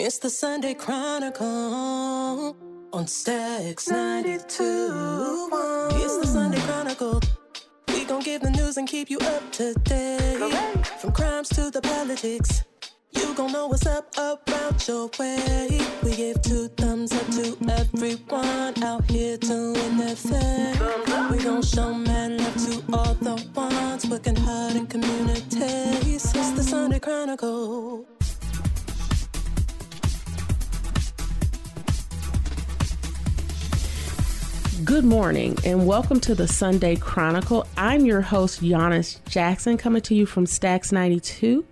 It's the Sunday Chronicle on Stacks 92.1. It's the Sunday Chronicle. We gon' give the news and keep you up to date. Correct. From crimes to the politics, you gon' know what's up about your way. We give two thumbs up to everyone out here doing their thing. We gon' show mad love to all the ones working hard in communities. It's the Sunday Chronicle. Good morning and welcome to the Sunday Chronicle. I'm your host, Giannis Jackson, coming to you from Stacks 92.1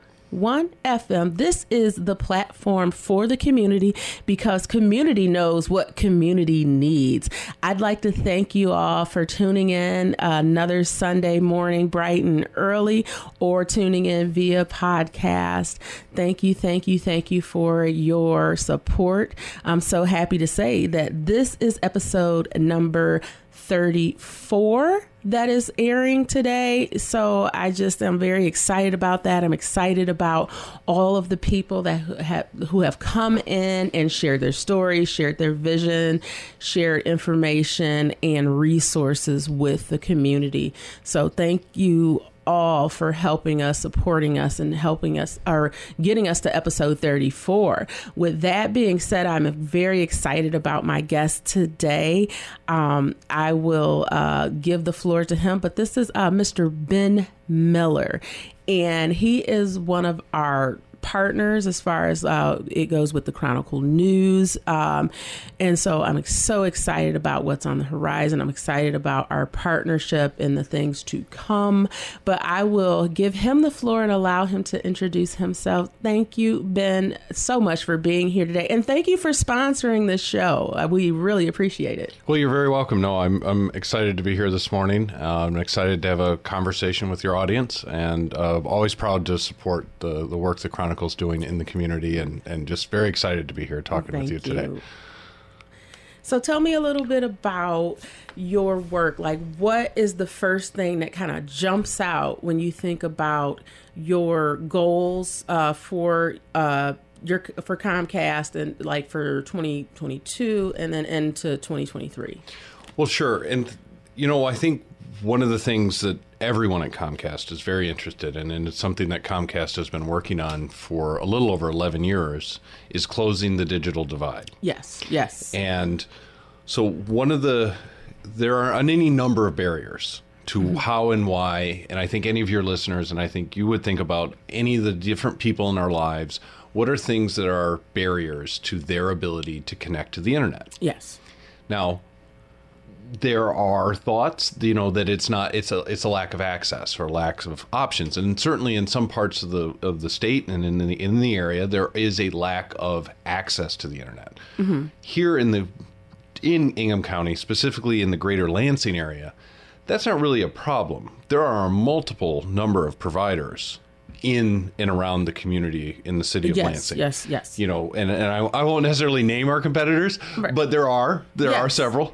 FM. This is the platform for the community because community knows what community needs. I'd like to thank you all for tuning in another Sunday morning, bright and early, or tuning in via podcast. Thank you for your support. I'm so happy to say that this is episode number 34 that is airing today. So I just am very excited about that. I'm excited about all of the people that who have come in and shared their stories, shared their vision, shared information and resources with the community. So thank you all for helping us, supporting us, and helping us or getting us to episode 34. With that being said, I'm very excited about my guest today. I will give the floor to him, but this is Mr. Ben Miller, and he is one of our partners as far as it goes with the Chronicle News. And so I'm so excited about what's on the horizon. I'm excited about our partnership and the things to come. But I will give him the floor and allow him to introduce himself. Thank you, Ben, so much for being here today. And thank you for sponsoring this show. We really appreciate it. Well, you're very welcome. No, I'm excited to be here this morning. I'm excited to have a conversation with your audience, and always proud to support the work the Chronicle doing in the community, and just very excited to be here talking with you today. So tell me a little bit about your work. Like, what is the first thing that kind of jumps out when you think about your goals for Comcast and like for 2022 and then into 2023? Well, sure. And, you know, I think one of the things that everyone at Comcast is very interested in, and it's something that Comcast has been working on for a little over 11 years, is closing the digital divide. Yes. And so there are any number of barriers to how and why, and I think any of your listeners, and I think you would think about any of the different people in our lives, what are things that are barriers to their ability to connect to the internet? Yes. Now, there are thoughts, you know, that it's a lack of access or lack of options, and certainly in some parts of the state and in the area there is a lack of access to the internet. Mm-hmm. Here in Ingham County, specifically in the greater Lansing area, that's not really a problem. There are a multiple number of providers in and around the community in the city of Lansing. Yes. You know, and I won't necessarily name our competitors, right, but there are several.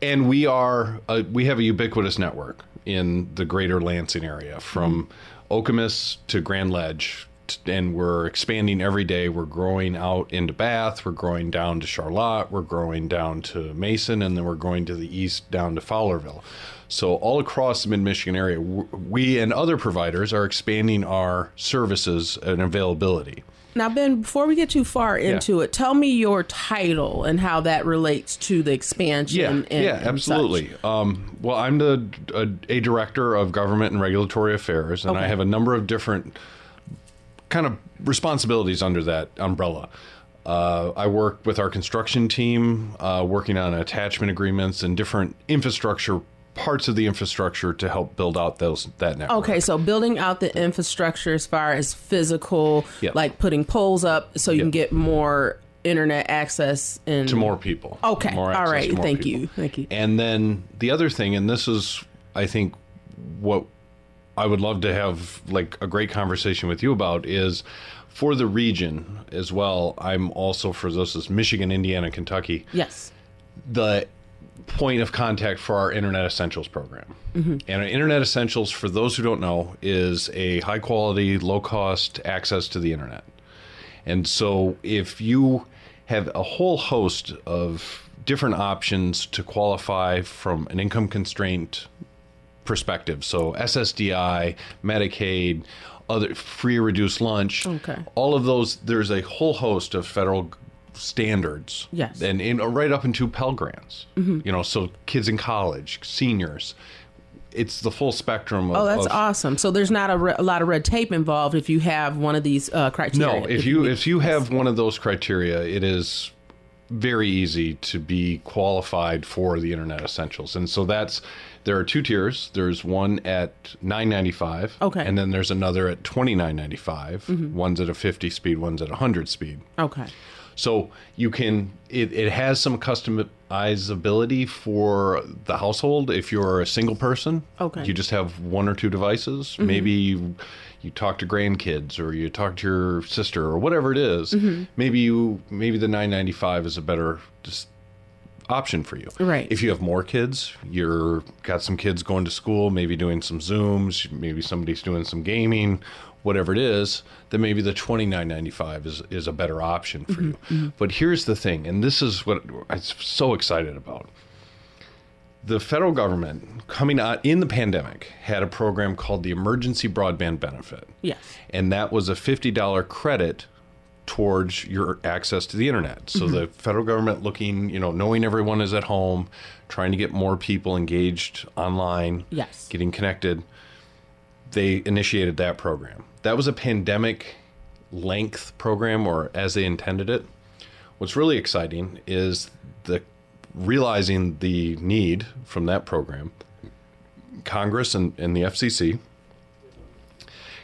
And we are we have a ubiquitous network in the greater Lansing area, from Okemos to Grand Ledge, and we're expanding every day. We're growing out into Bath, we're growing down to Charlotte, we're growing down to Mason, and then we're going to the east down to Fowlerville. So all across the mid-Michigan area, we and other providers are expanding our services and availability. Now, Ben, before we get too far into it, tell me your title and how that relates to the expansion. Yeah, absolutely. Well, I'm a director of government and regulatory affairs, and I have a number of different kind of responsibilities under that umbrella. I work with our construction team, working on attachment agreements and different infrastructure parts of the infrastructure to help build out that network. Okay, so building out the infrastructure as far as physical, like putting poles up so you can get more internet access to more people. Okay, more all right, thank you. And then the other thing, and this is, I think, what I would love to have like a great conversation with you about, is for the region as well. I'm also, for this is Michigan, Indiana, Kentucky. Yes. The point of contact for our Internet Essentials program. Mm-hmm. And Internet Essentials, for those who don't know, is a high quality, low cost access to the internet. And so if you have a whole host of different options to qualify from an income constraint perspective, so SSDI, Medicaid, other free reduced lunch, all of those, there's a whole host of federal standards, and right up into Pell Grants, you know, so kids in college, seniors. It's the full spectrum. Of, awesome. So there's not a lot of red tape involved if you have one of these criteria. No, if you have one of those criteria, it is very easy to be qualified for the Internet Essentials. And so that's, there are two tiers. There's one at $9.95. Okay. And then there's another at $29.95. Mm-hmm. One's at a 50 speed, one's at a 100 speed. Okay. So you can, it has some customizability for the household. If you're a single person, you just have one or two devices. Mm-hmm. Maybe you talk to grandkids, or you talk to your sister, or whatever it is. Mm-hmm. Maybe the $9.95 is a better option for you. Right. If you have more kids, you're got some kids going to school, maybe doing some Zooms, maybe somebody's doing some gaming, whatever it is, then maybe the $29.95 is a better option for you. Mm-hmm. But here's the thing, and this is what I'm so excited about. The federal government, coming out in the pandemic, had a program called the Emergency Broadband Benefit. Yes. And that was a $50 credit towards your access to the internet. So the federal government looking, you know, knowing everyone is at home, trying to get more people engaged online, getting connected, they initiated that program. That was a pandemic length program, or as they intended it. What's really exciting is realizing the need from that program, Congress and the FCC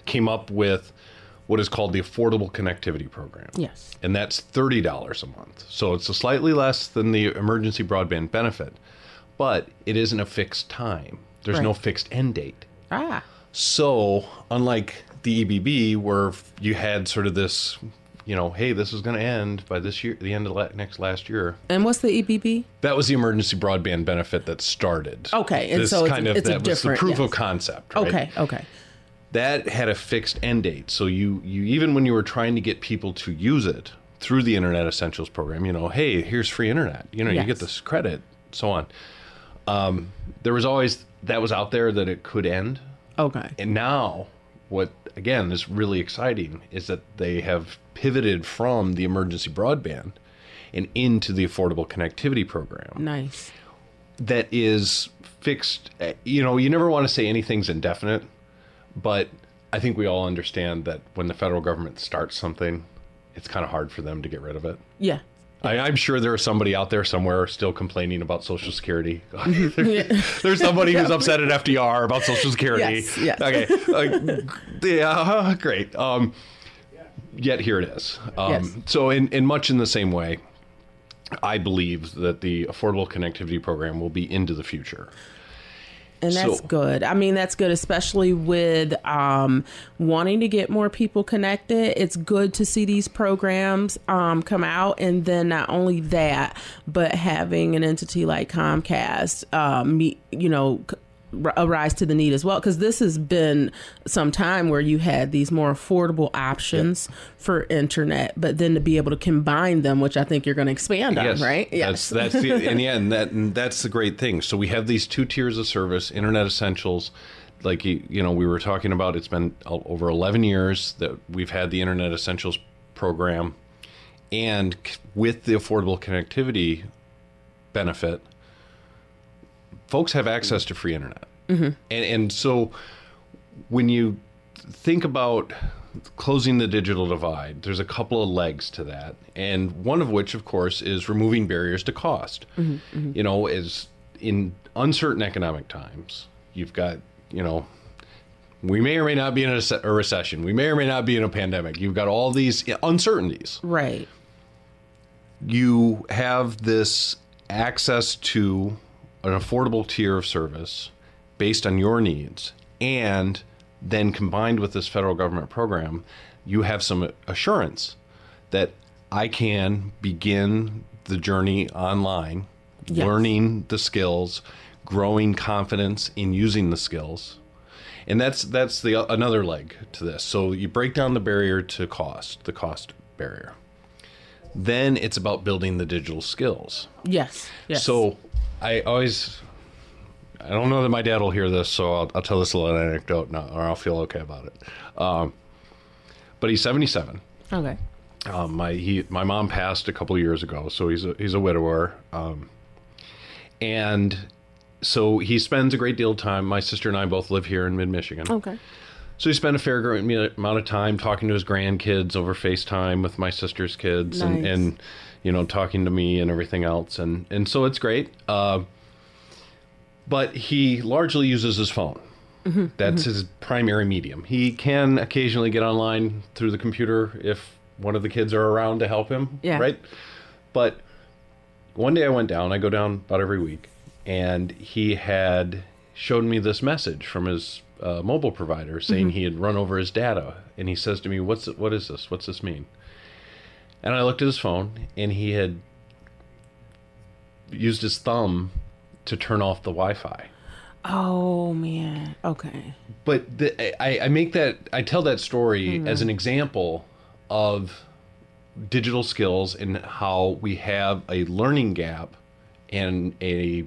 came up with what is called the Affordable Connectivity Program. Yes. And that's $30 a month. So it's a slightly less than the Emergency Broadband Benefit, but it isn't a fixed time. There's no fixed end date. Ah. So unlike the EBB, where you had sort of this, you know, hey, this is going to end by this year, the end of last year. And what's the EBB? That was the Emergency Broadband Benefit that started. Okay. And this so kind it's, of, it's that a was different, the proof of concept, right? Okay. That had a fixed end date. So you even when you were trying to get people to use it through the Internet Essentials program, you know, hey, here's free internet. You know, you get this credit, so on. There was always, that was out there that it could end. Okay. And now what, again, is really exciting is that they have pivoted from the emergency broadband and into the Affordable Connectivity Program. Nice. That is fixed. You know, you never want to say anything's indefinite. But I think we all understand that when the federal government starts something, it's kind of hard for them to get rid of it. Yeah. I'm sure there's somebody out there somewhere still complaining about Social Security. There's somebody who's upset at FDR about Social Security. Yes. Okay. Great. Yet here it is. So in much in the same way, I believe that the Affordable Connectivity Program will be into the future. And that's good. I mean, that's good, especially with wanting to get more people connected. It's good to see these programs come out. And then not only that, but having an entity like Comcast, rise to the need as well, because this has been some time where you had these more affordable options for internet, but then to be able to combine them, which I think you're going to expand on, right? Yes. That's that's the great thing. So we have these two tiers of service, Internet Essentials, like, you know, we were talking about, it's been over 11 years that we've had the Internet Essentials program, and with the Affordable Connectivity Benefit, folks have access to free internet. Mm-hmm. And so when you think about closing the digital divide, there's a couple of legs to that. And one of which, of course, is removing barriers to cost. Mm-hmm. Mm-hmm. You know, is in uncertain economic times, you've got, you know, we may or may not be in a recession. We may or may not be in a pandemic. You've got all these uncertainties. Right. You have this access to an affordable tier of service based on your needs, and then combined with this federal government program, you have some assurance that I can begin the journey online, learning the skills, growing confidence in using the skills. And that's the another leg to this. So you break down the barrier to cost, the cost barrier. Then it's about building the digital skills. Yes. Yes. So I don't know that my dad will hear this, so I'll tell this little anecdote now, or I'll feel okay about it. But he's 77. Okay. My mom passed a couple of years ago, so he's a widower. And so he spends a great deal of time. My sister and I both live here in mid-Michigan. Okay. So he spent a fair amount of time talking to his grandkids over FaceTime with my sister's kids. Nice. and you know, talking to me and everything else. And so it's great. But he largely uses his phone. Mm-hmm. That's mm-hmm. his primary medium. He can occasionally get online through the computer if one of the kids are around to help him. Yeah. Right? But one day I go down about every week, and he had showed me this message from his mobile provider saying mm-hmm. he had run over his data. And he says to me, what is this? What's this mean? And I looked at his phone, and he had used his thumb to turn off the Wi-Fi. Oh, man. Okay. But I tell that story mm-hmm. as an example of digital skills and how we have a learning gap and a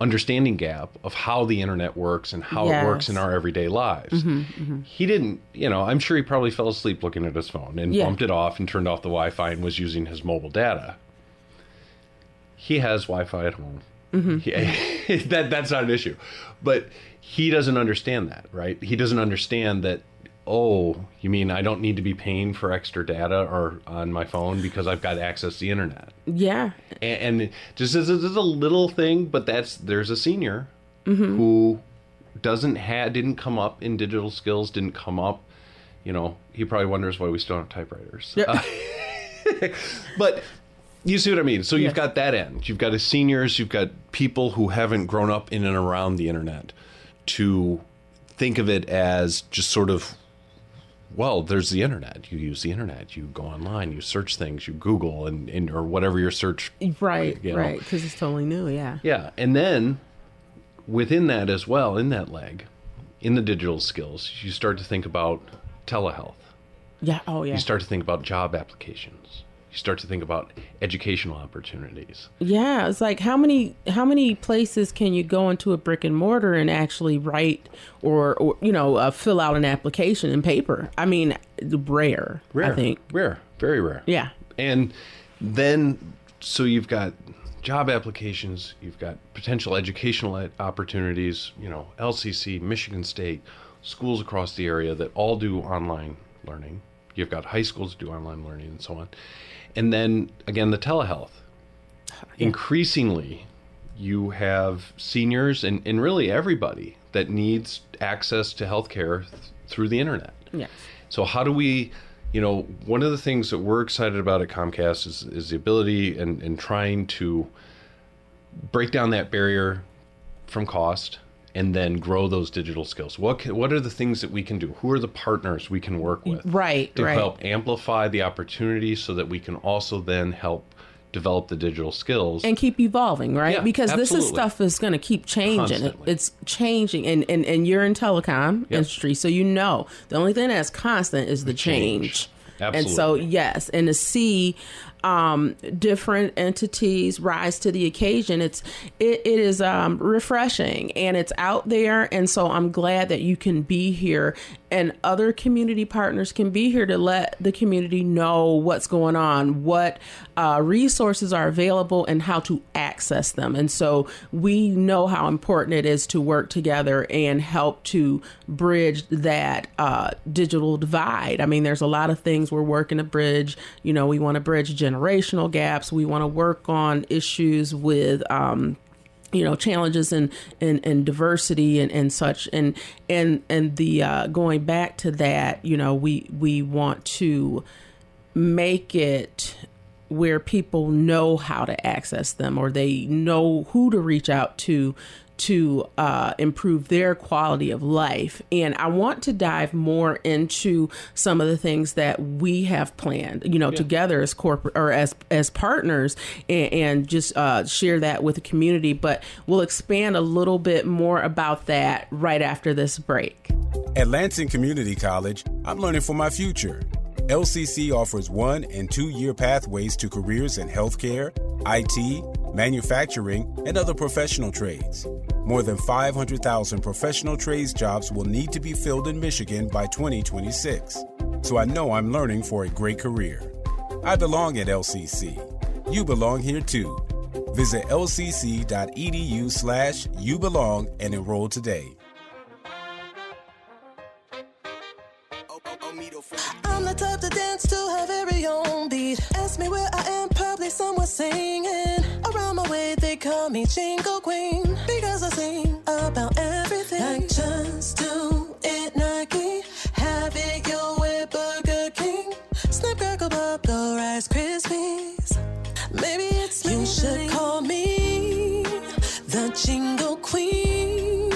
understanding gap of how the internet works and how yes. it works in our everyday lives. Mm-hmm, mm-hmm. He didn't, I'm sure he probably fell asleep looking at his phone and yeah. bumped it off and turned off the Wi-Fi and was using his mobile data. He has Wi-Fi at home. Mm-hmm. Yeah, that's not an issue. But he doesn't understand that, right? He doesn't understand that, oh, you mean I don't need to be paying for extra data or on my phone because I've got access to the internet. Yeah. And just as a little thing, but there's a senior mm-hmm. who didn't come up in digital skills, didn't come up, he probably wonders why we still have typewriters. Yeah. But you see what I mean? So yeah. You've got that end. You've got seniors, you've got people who haven't grown up in and around the internet to think of it as just sort of, well, there's the internet. You use the internet. You go online. You search things. You Google and or whatever your search. Right, right. Because it's totally new, yeah. Yeah. And then within that as well, in that leg, in the digital skills, you start to think about telehealth. Yeah. Oh, yeah. You start to think about job applications. You start to think about educational opportunities. Yeah, it's like how many places can you go into a brick and mortar and actually write or fill out an application in paper? I mean, rare, I think. Rare, very rare. Yeah. And then, so you've got job applications, you've got potential educational opportunities, LCC, Michigan State, schools across the area that all do online learning. You've got high schools do online learning and so on. And then, again, the telehealth. Yeah. Increasingly, you have seniors and really everybody that needs access to healthcare through the internet. Yes. So how do we, one of the things that we're excited about at Comcast is the ability and trying to break down that barrier from cost and then grow those digital skills. What are the things that we can do? Who are the partners we can work with to help amplify the opportunity so that we can also then help develop the digital skills? And keep evolving, right? Yeah, because absolutely. This is stuff that's going to keep changing. Constantly. It's changing. And you're in telecom yep. industry, so the only thing that's constant is the change. Absolutely. And so, yes, and to see different entities rise to the occasion, it is refreshing, and it's out there. And so I'm glad that you can be here, and other community partners can be here to let the community know what's going on, what resources are available, and how to access them. And so we know how important it is to work together and help to bridge that digital divide. I mean, there's a lot of things we're working to bridge. We want to bridge generational gaps. We want to work on issues with, challenges in diversity and such. And the going back to that, we want to make it where people know how to access them, or they know who to reach out to improve their quality of life. And I want to dive more into some of the things that we have planned, yeah. together as corporate or as partners, and just share that with the community. But we'll expand a little bit more about that right after this break. At Lansing Community College, I'm learning for my future. LCC offers 1- and 2-year pathways to careers in healthcare, IT, manufacturing, and other professional trades. More than 500,000 professional trades jobs will need to be filled in Michigan by 2026. So I know I'm learning for a great career. I belong at LCC. You belong here too. Visit lcc.edu/youbelong and enroll today. I'm the type to dance to her very own beat. Ask me where I am, probably someone singing. Around my way, they call me Jingle Queen, because I sing about everything. I just do it, Nike. Have it your way, Burger King. Snap, crackle, pop, go, Rice Krispies. Maybe it's me. You should call me the Jingle Queen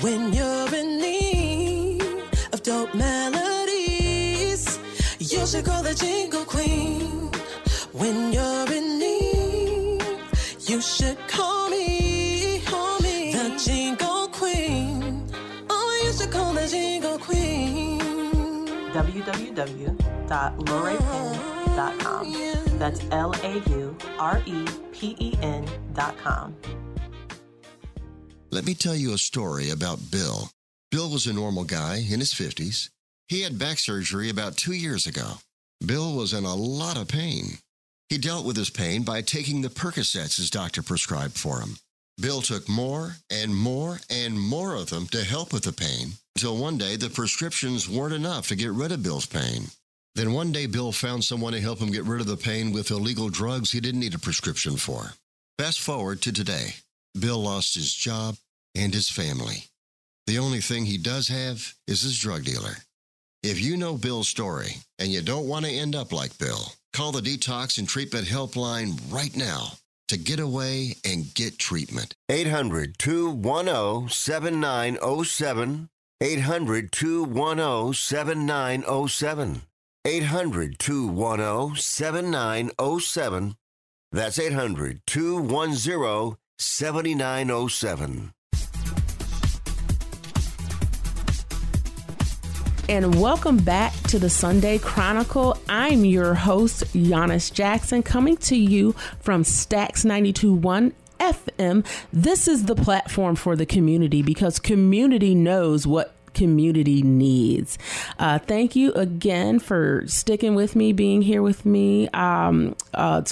when you're in need of dope melodies. You should call the Jingle Queen when you're in need. You should call me the Jingle Queen. Oh, you should call the Jingle Queen. www.laurepen.com. That's LAUREPEN.com. Let me tell you a story about Bill. Bill was a normal guy in his 50s. He had back surgery about 2 years ago. Bill was in a lot of pain. He dealt with his pain by taking the Percocets his doctor prescribed for him. Bill took more and more and more of them to help with the pain, until one day the prescriptions weren't enough to get rid of Bill's pain. Then one day, Bill found someone to help him get rid of the pain with illegal drugs he didn't need a prescription for. Fast forward to today. Bill lost his job and his family. The only thing he does have is his drug dealer. If you know Bill's story and you don't want to end up like Bill, call the Detox and Treatment Helpline right now to get away and get treatment. 800-210-7907. 800-210-7907. 800-210-7907. That's 800-210-7907. And welcome back to the Sunday Chronicle. I'm your host, Giannis Jackson, coming to you from Stacks 92.1 FM. This is the platform for the community, because community knows what community needs. Thank you again for sticking with me, being here with me. To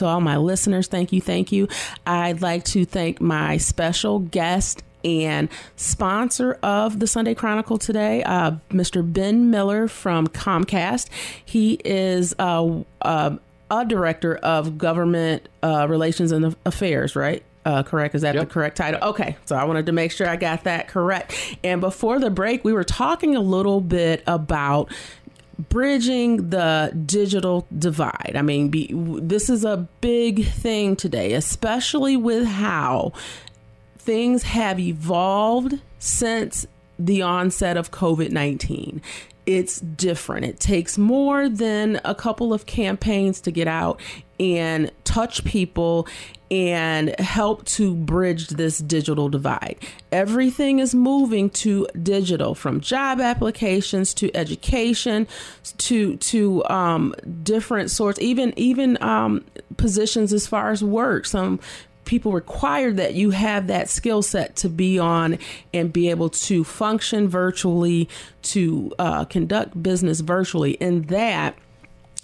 all my listeners, thank you. I'd like to thank my special guest and sponsor of the Sunday Chronicle today, Mr. Ben Miller from Comcast. He is a director of government relations and affairs, right? Correct? Is that the correct title? Okay. So I wanted to make sure I got that correct. And before the break, we were talking a little bit about bridging the digital divide. I mean, this is a big thing today, especially with how things have evolved since the onset of COVID-19. It's different. It takes more than a couple of campaigns to get out and touch people and help to bridge this digital divide. Everything is moving to digital, from job applications to education to different sorts, even positions as far as work. Some people require that you have that skill set to be on and be able to function virtually, to conduct business virtually. And that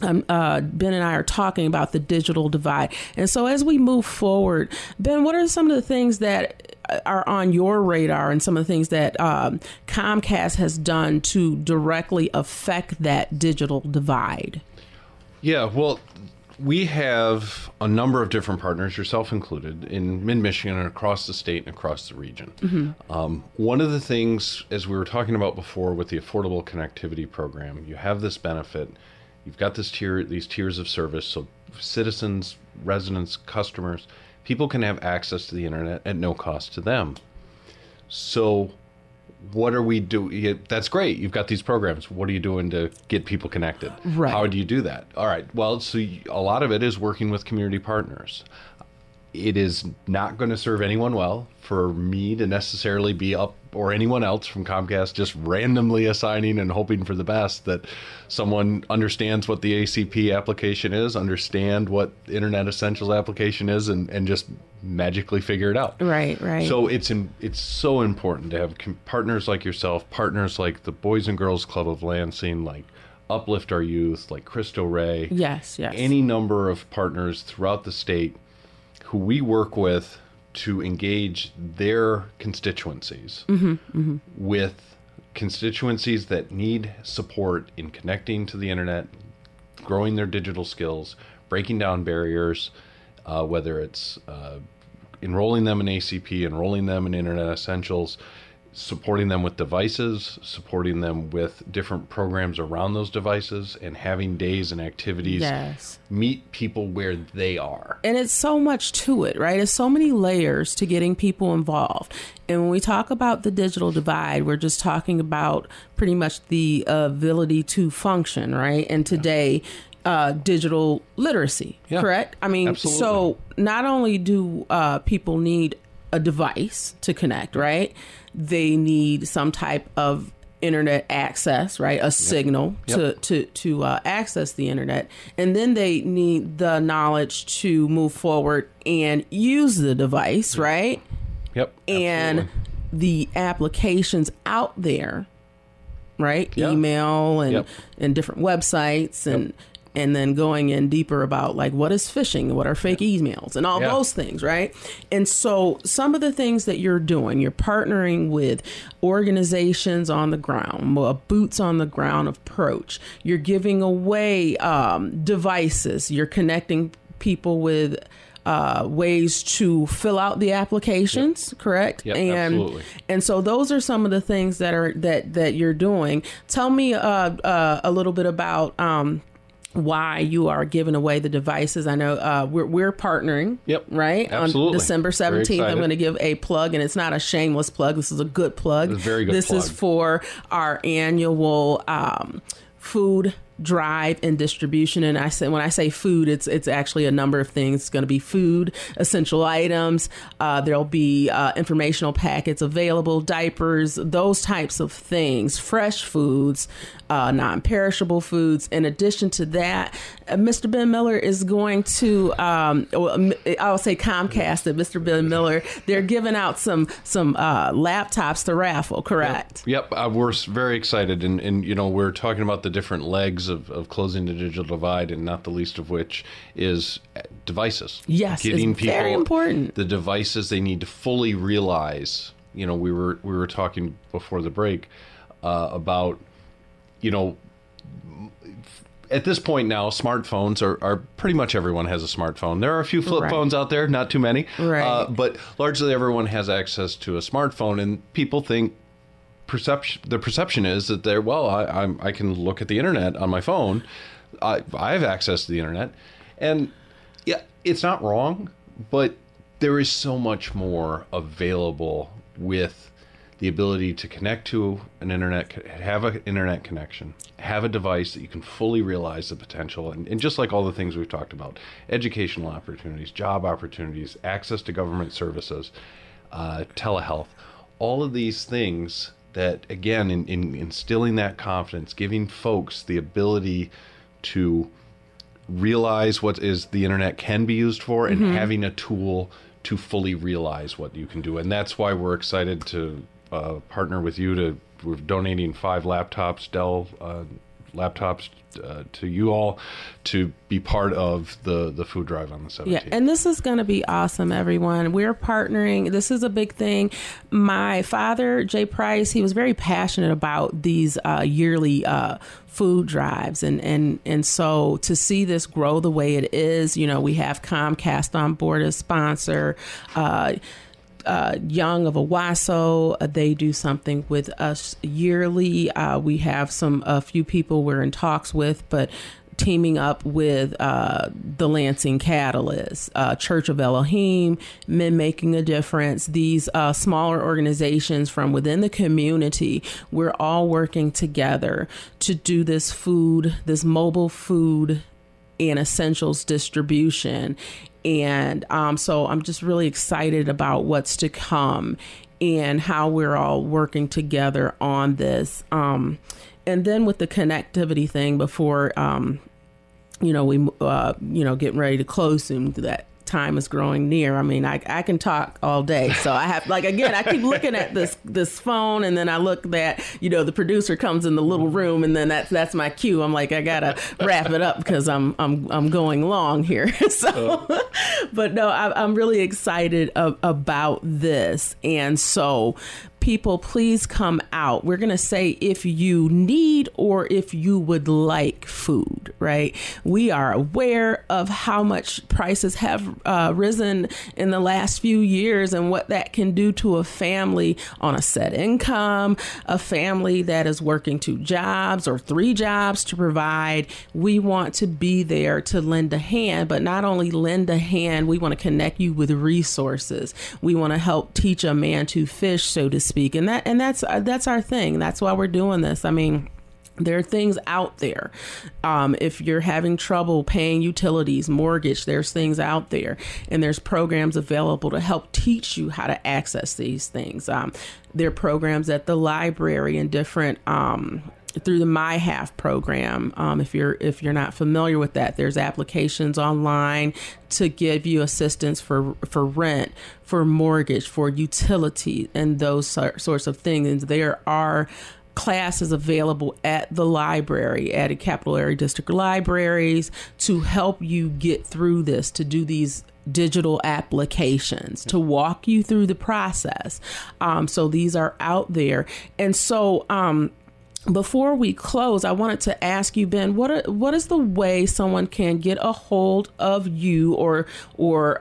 Ben and I are talking about the digital divide. And so as we move forward, Ben, what are some of the things that are on your radar and some of the things that Comcast has done to directly affect that digital divide? Yeah, well, we have a number of different partners, yourself included, in mid-Michigan and across the state and across the region. Mm-hmm. One of the things, as we were talking about before with the Affordable Connectivity Program, you have this benefit. You've got this these tiers of service, so citizens, residents, customers, people can have access to the internet at no cost to them. So what are we doing? That's great. You've got these programs. What are you doing to get people connected? Right. How do you do that? All right. Well, so a lot of it is working with community partners. It is not going to serve anyone well for me to necessarily be up, or anyone else from Comcast, just randomly assigning and hoping for the best that someone understands what the ACP application is, understand what Internet Essentials application is, and just magically figure it out. Right, right. So it's so important to have partners like yourself, partners like the Boys and Girls Club of Lansing, like Uplift Our Youth, like Crystal Ray. Yes, yes. Any number of partners throughout the state who we work with to engage their constituencies with constituencies that need support in connecting to the internet, growing their digital skills, breaking down barriers, whether it's enrolling them in ACP, enrolling them in Internet Essentials, supporting them with devices, supporting them with different programs around those devices, and having days and activities meet people where they are. And it's so much to it, right? It's so many layers to getting people involved. And when we talk about the digital divide, we're just talking about pretty much the ability to function, right? And today, digital literacy, correct? I mean, absolutely. So not only do people need a device to connect, right? They need some type of internet access, right? A signal to access the internet. And then they need the knowledge to move forward and use the device, right? Yep. And the applications out there, right? Email and different websites and then going in deeper about like what is phishing, what are fake emails and all those things, right? And so some of the things that you're doing, you're partnering with organizations on the ground, a boots on the ground approach. You're giving away devices. You're connecting people with ways to fill out the applications, correct? Yep, and, absolutely. And so those are some of the things that are that you're doing. Tell me a little bit about why you are giving away the devices. I know we're partnering, right? Absolutely. On December 17th, I'm going to give a plug, and it's not a shameless plug. This is a good plug. It's a very good plug. This is for our annual food drive and distribution. And I say, when I say food, it's actually a number of things. It's going to be food, essential items. There'll be informational packets available, diapers, those types of things, fresh foods, non-perishable foods. In addition to that, Mr. Ben Miller is going to, I'll say Comcast and Mr. Ben Miller, they're giving out some laptops to raffle, correct? Yep. We're very excited. And, you know, we're talking about the different legs of closing the digital divide, and not the least of which is devices. Yes, getting it's people very important. The devices they need to fully realize. You know, we were talking before the break about, you know, at this point now, smartphones are pretty much everyone has a smartphone. There are a few flip phones out there, not too many, but largely everyone has access to a smartphone, and people think. The perception is that they're, well, I can look at the internet on my phone. I have access to the internet. And yeah, it's not wrong, but there is so much more available with the ability to connect to an internet, have an internet connection, have a device that you can fully realize the potential. And just like all the things we've talked about, educational opportunities, job opportunities, access to government services, telehealth, all of these things that, again, in instilling that confidence, giving folks the ability to realize what is the internet can be used for, and having a tool to fully realize what you can do. And that's why we're excited to partner with you. We're donating 5 laptops, Dell laptops to you all to be part of the food drive on the 17th. Yeah, and this is going to be awesome, everyone. We're partnering. This is a big thing. My father, Jay Price, he was very passionate about these yearly food drives. And so to see this grow the way it is, you know, we have Comcast on board as sponsor, Young of Owasso, they do something with us yearly. We have a few people we're in talks with, but teaming up with the Lansing Catalyst, Church of Elohim, Men Making a Difference, these smaller organizations from within the community. We're all working together to do this mobile food and essentials distribution. And so I'm just really excited about what's to come and how we're all working together on this. And then with the connectivity thing, before, we getting ready to close soon, that time is growing near. I mean, I can talk all day. So I have, like, again, I keep looking at this phone, and then I look that, the producer comes in the little room, and then that's my cue. I'm like, I gotta wrap it up because I'm going long here. But no, I'm really excited about this. And so people, please come out. We're going to say if you need or if you would like food, right? We are aware of how much prices have risen in the last few years and what that can do to a family on a set income, a family that is working 2 jobs or 3 jobs to provide. We want to be there to lend a hand, but not only lend a hand, we want to connect you with resources. We want to help teach a man to fish, so to speak. And that's our thing. That's why we're doing this. I mean, there are things out there. If you're having trouble paying utilities, mortgage, there's things out there, and there's programs available to help teach you how to access these things. There are programs at the library and different, through the My Half program. If you're not familiar with that, there's applications online to give you assistance for rent, for mortgage, for utility, and those sorts of things. And there are classes available at the library, at a capital area district libraries, to help you get through this, to do these digital applications, to walk you through the process. So these are out there. And so, before we close, I wanted to ask you, Ben, what is the way someone can get a hold of you or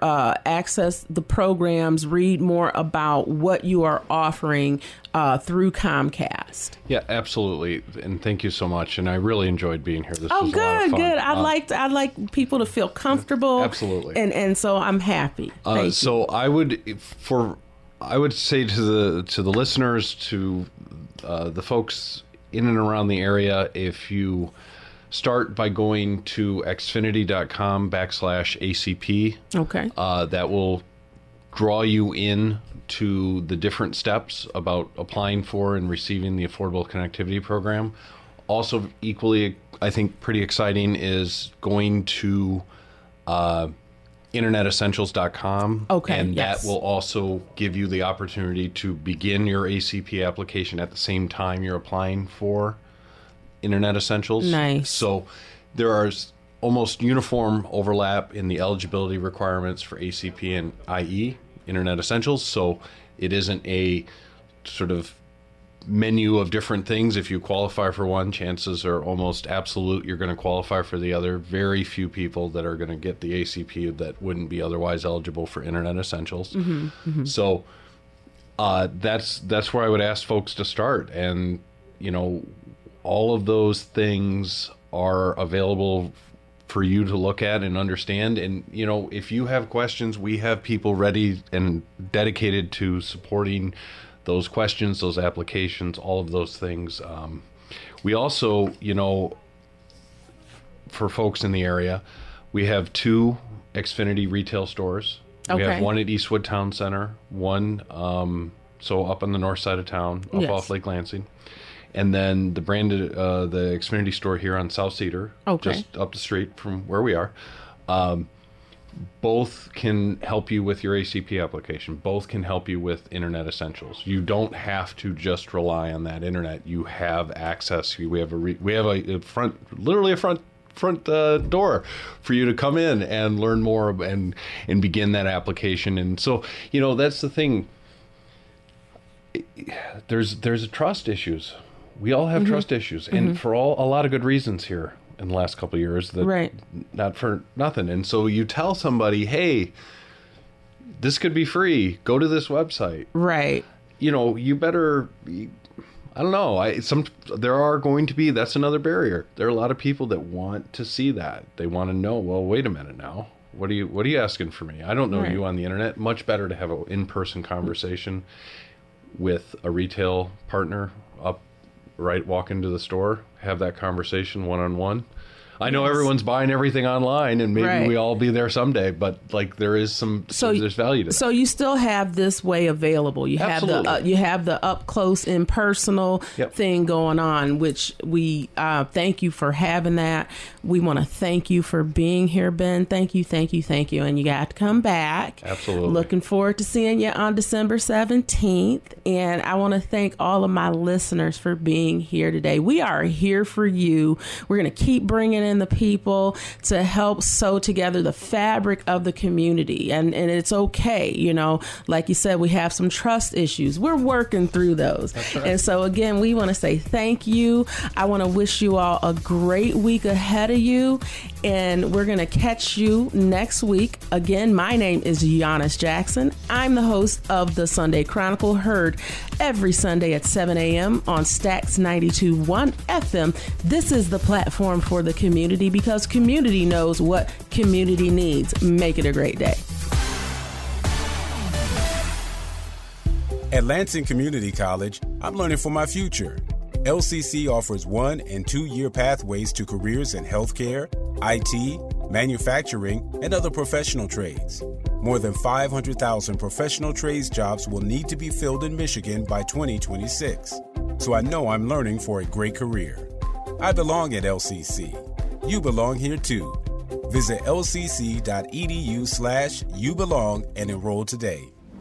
access the programs, read more about what you are offering through Comcast? Yeah, absolutely. And thank you so much. And I really enjoyed being here. This was a lot of fun. Good. I'd like people to feel comfortable. Absolutely. And so I'm happy. So I would say to the listeners, to the folks in and around the area, if you start by going to xfinity.com/ACP, okay, that will draw you in to the different steps about applying for and receiving the Affordable Connectivity Program. Also, equally, I think, pretty exciting is going to InternetEssentials.com, okay, and yes, that will also give you the opportunity to begin your ACP application at the same time you're applying for Internet Essentials. Nice. So there are almost uniform overlap in the eligibility requirements for ACP and IE, Internet Essentials, so it isn't a sort of menu of different things. If you qualify for one, chances are almost absolute you're going to qualify for the other. Very few people that are going to get the ACP that wouldn't be otherwise eligible for Internet Essentials. Mm-hmm, mm-hmm. So that's where I would ask folks to start. And, all of those things are available for you to look at and understand. And, if you have questions, we have people ready and dedicated to supporting those questions, those applications, all of those things. We also, for folks in the area, we have 2 Xfinity retail stores. Okay. We have one at Eastwood Town Center, one up on the north side of town, up off Lake Lansing. And then the branded, the Xfinity store here on South Cedar, just up the street from where we are. Both can help you with your ACP application. Both can help you with Internet Essentials. You don't have to just rely on that internet. You have access. We have a front, literally a front door for you to come in and learn more and begin that application. And so, that's the thing. There's trust issues. We all have mm-hmm. trust issues, and mm-hmm. for a lot of good reasons here in the last couple of years, that right. not for nothing. And so you tell somebody, hey, this could be free. Go to this website. Right. You better, I don't know. There are going to be, that's another barrier. There are a lot of people that want to see that. They want to know, well, wait a minute now. What are you asking for me? I don't know right. you on the internet. Much better to have an in-person conversation with a retail partner up, right, walk into the store, have that conversation one-on-one, I know everyone's buying everything online, and maybe we all be there someday, but like there is some, there's value to that. So you still have this way available. You have the up close and personal thing going on, which we thank you for having that. We want to thank you for being here, Ben. Thank you, thank you, thank you. And you got to come back. Absolutely. Looking forward to seeing you on December 17th. And I want to thank all of my listeners for being here today. We are here for you. We're going to keep bringing in the people to help sew together the fabric of the community. And it's okay. You know, like you said, we have some trust issues. We're working through those. Right. And so again, we want to say thank you. I want to wish you all a great week ahead of you. And we're going to catch you next week. Again, my name is Giannis Jackson. I'm the host of the Sunday Chronicle, heard every Sunday at 7 a.m. on Stacks 92.1 FM. This is the platform for the community, because community knows what community needs. Make it a great day. At Lansing Community College, I'm learning for my future. LCC offers 1 and 2 year pathways to careers in healthcare, IT, manufacturing, and other professional trades. More than 500,000 professional trades jobs will need to be filled in Michigan by 2026. So I know I'm learning for a great career. I belong at LCC. You belong here too. Visit lcc.edu/youbelong and enroll today.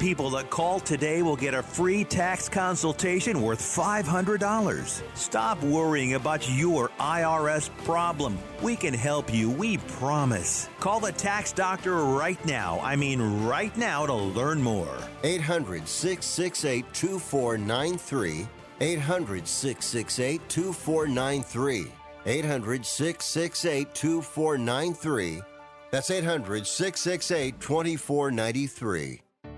people that call today will get a free tax consultation worth $500. Stop worrying about your IRS problem. We can help you, we promise. Call the tax doctor right now. I mean right now, to learn more. 800-668-2493. 800-668-2493. 800-668-2493. That's 800-668-2493.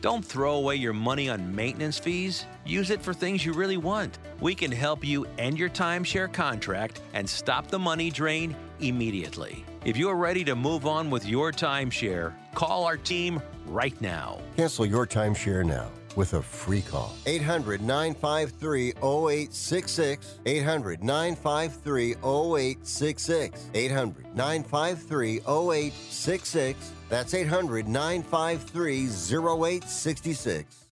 Don't throw away your money on maintenance fees. Use it for things you really want. We can help you end your timeshare contract and stop the money drain immediately. If you're ready to move on with your timeshare, call our team right now. Cancel your timeshare now with a free call. 800-953-0866. 800-953-0866. 800-953-0866. That's 800-953-0866.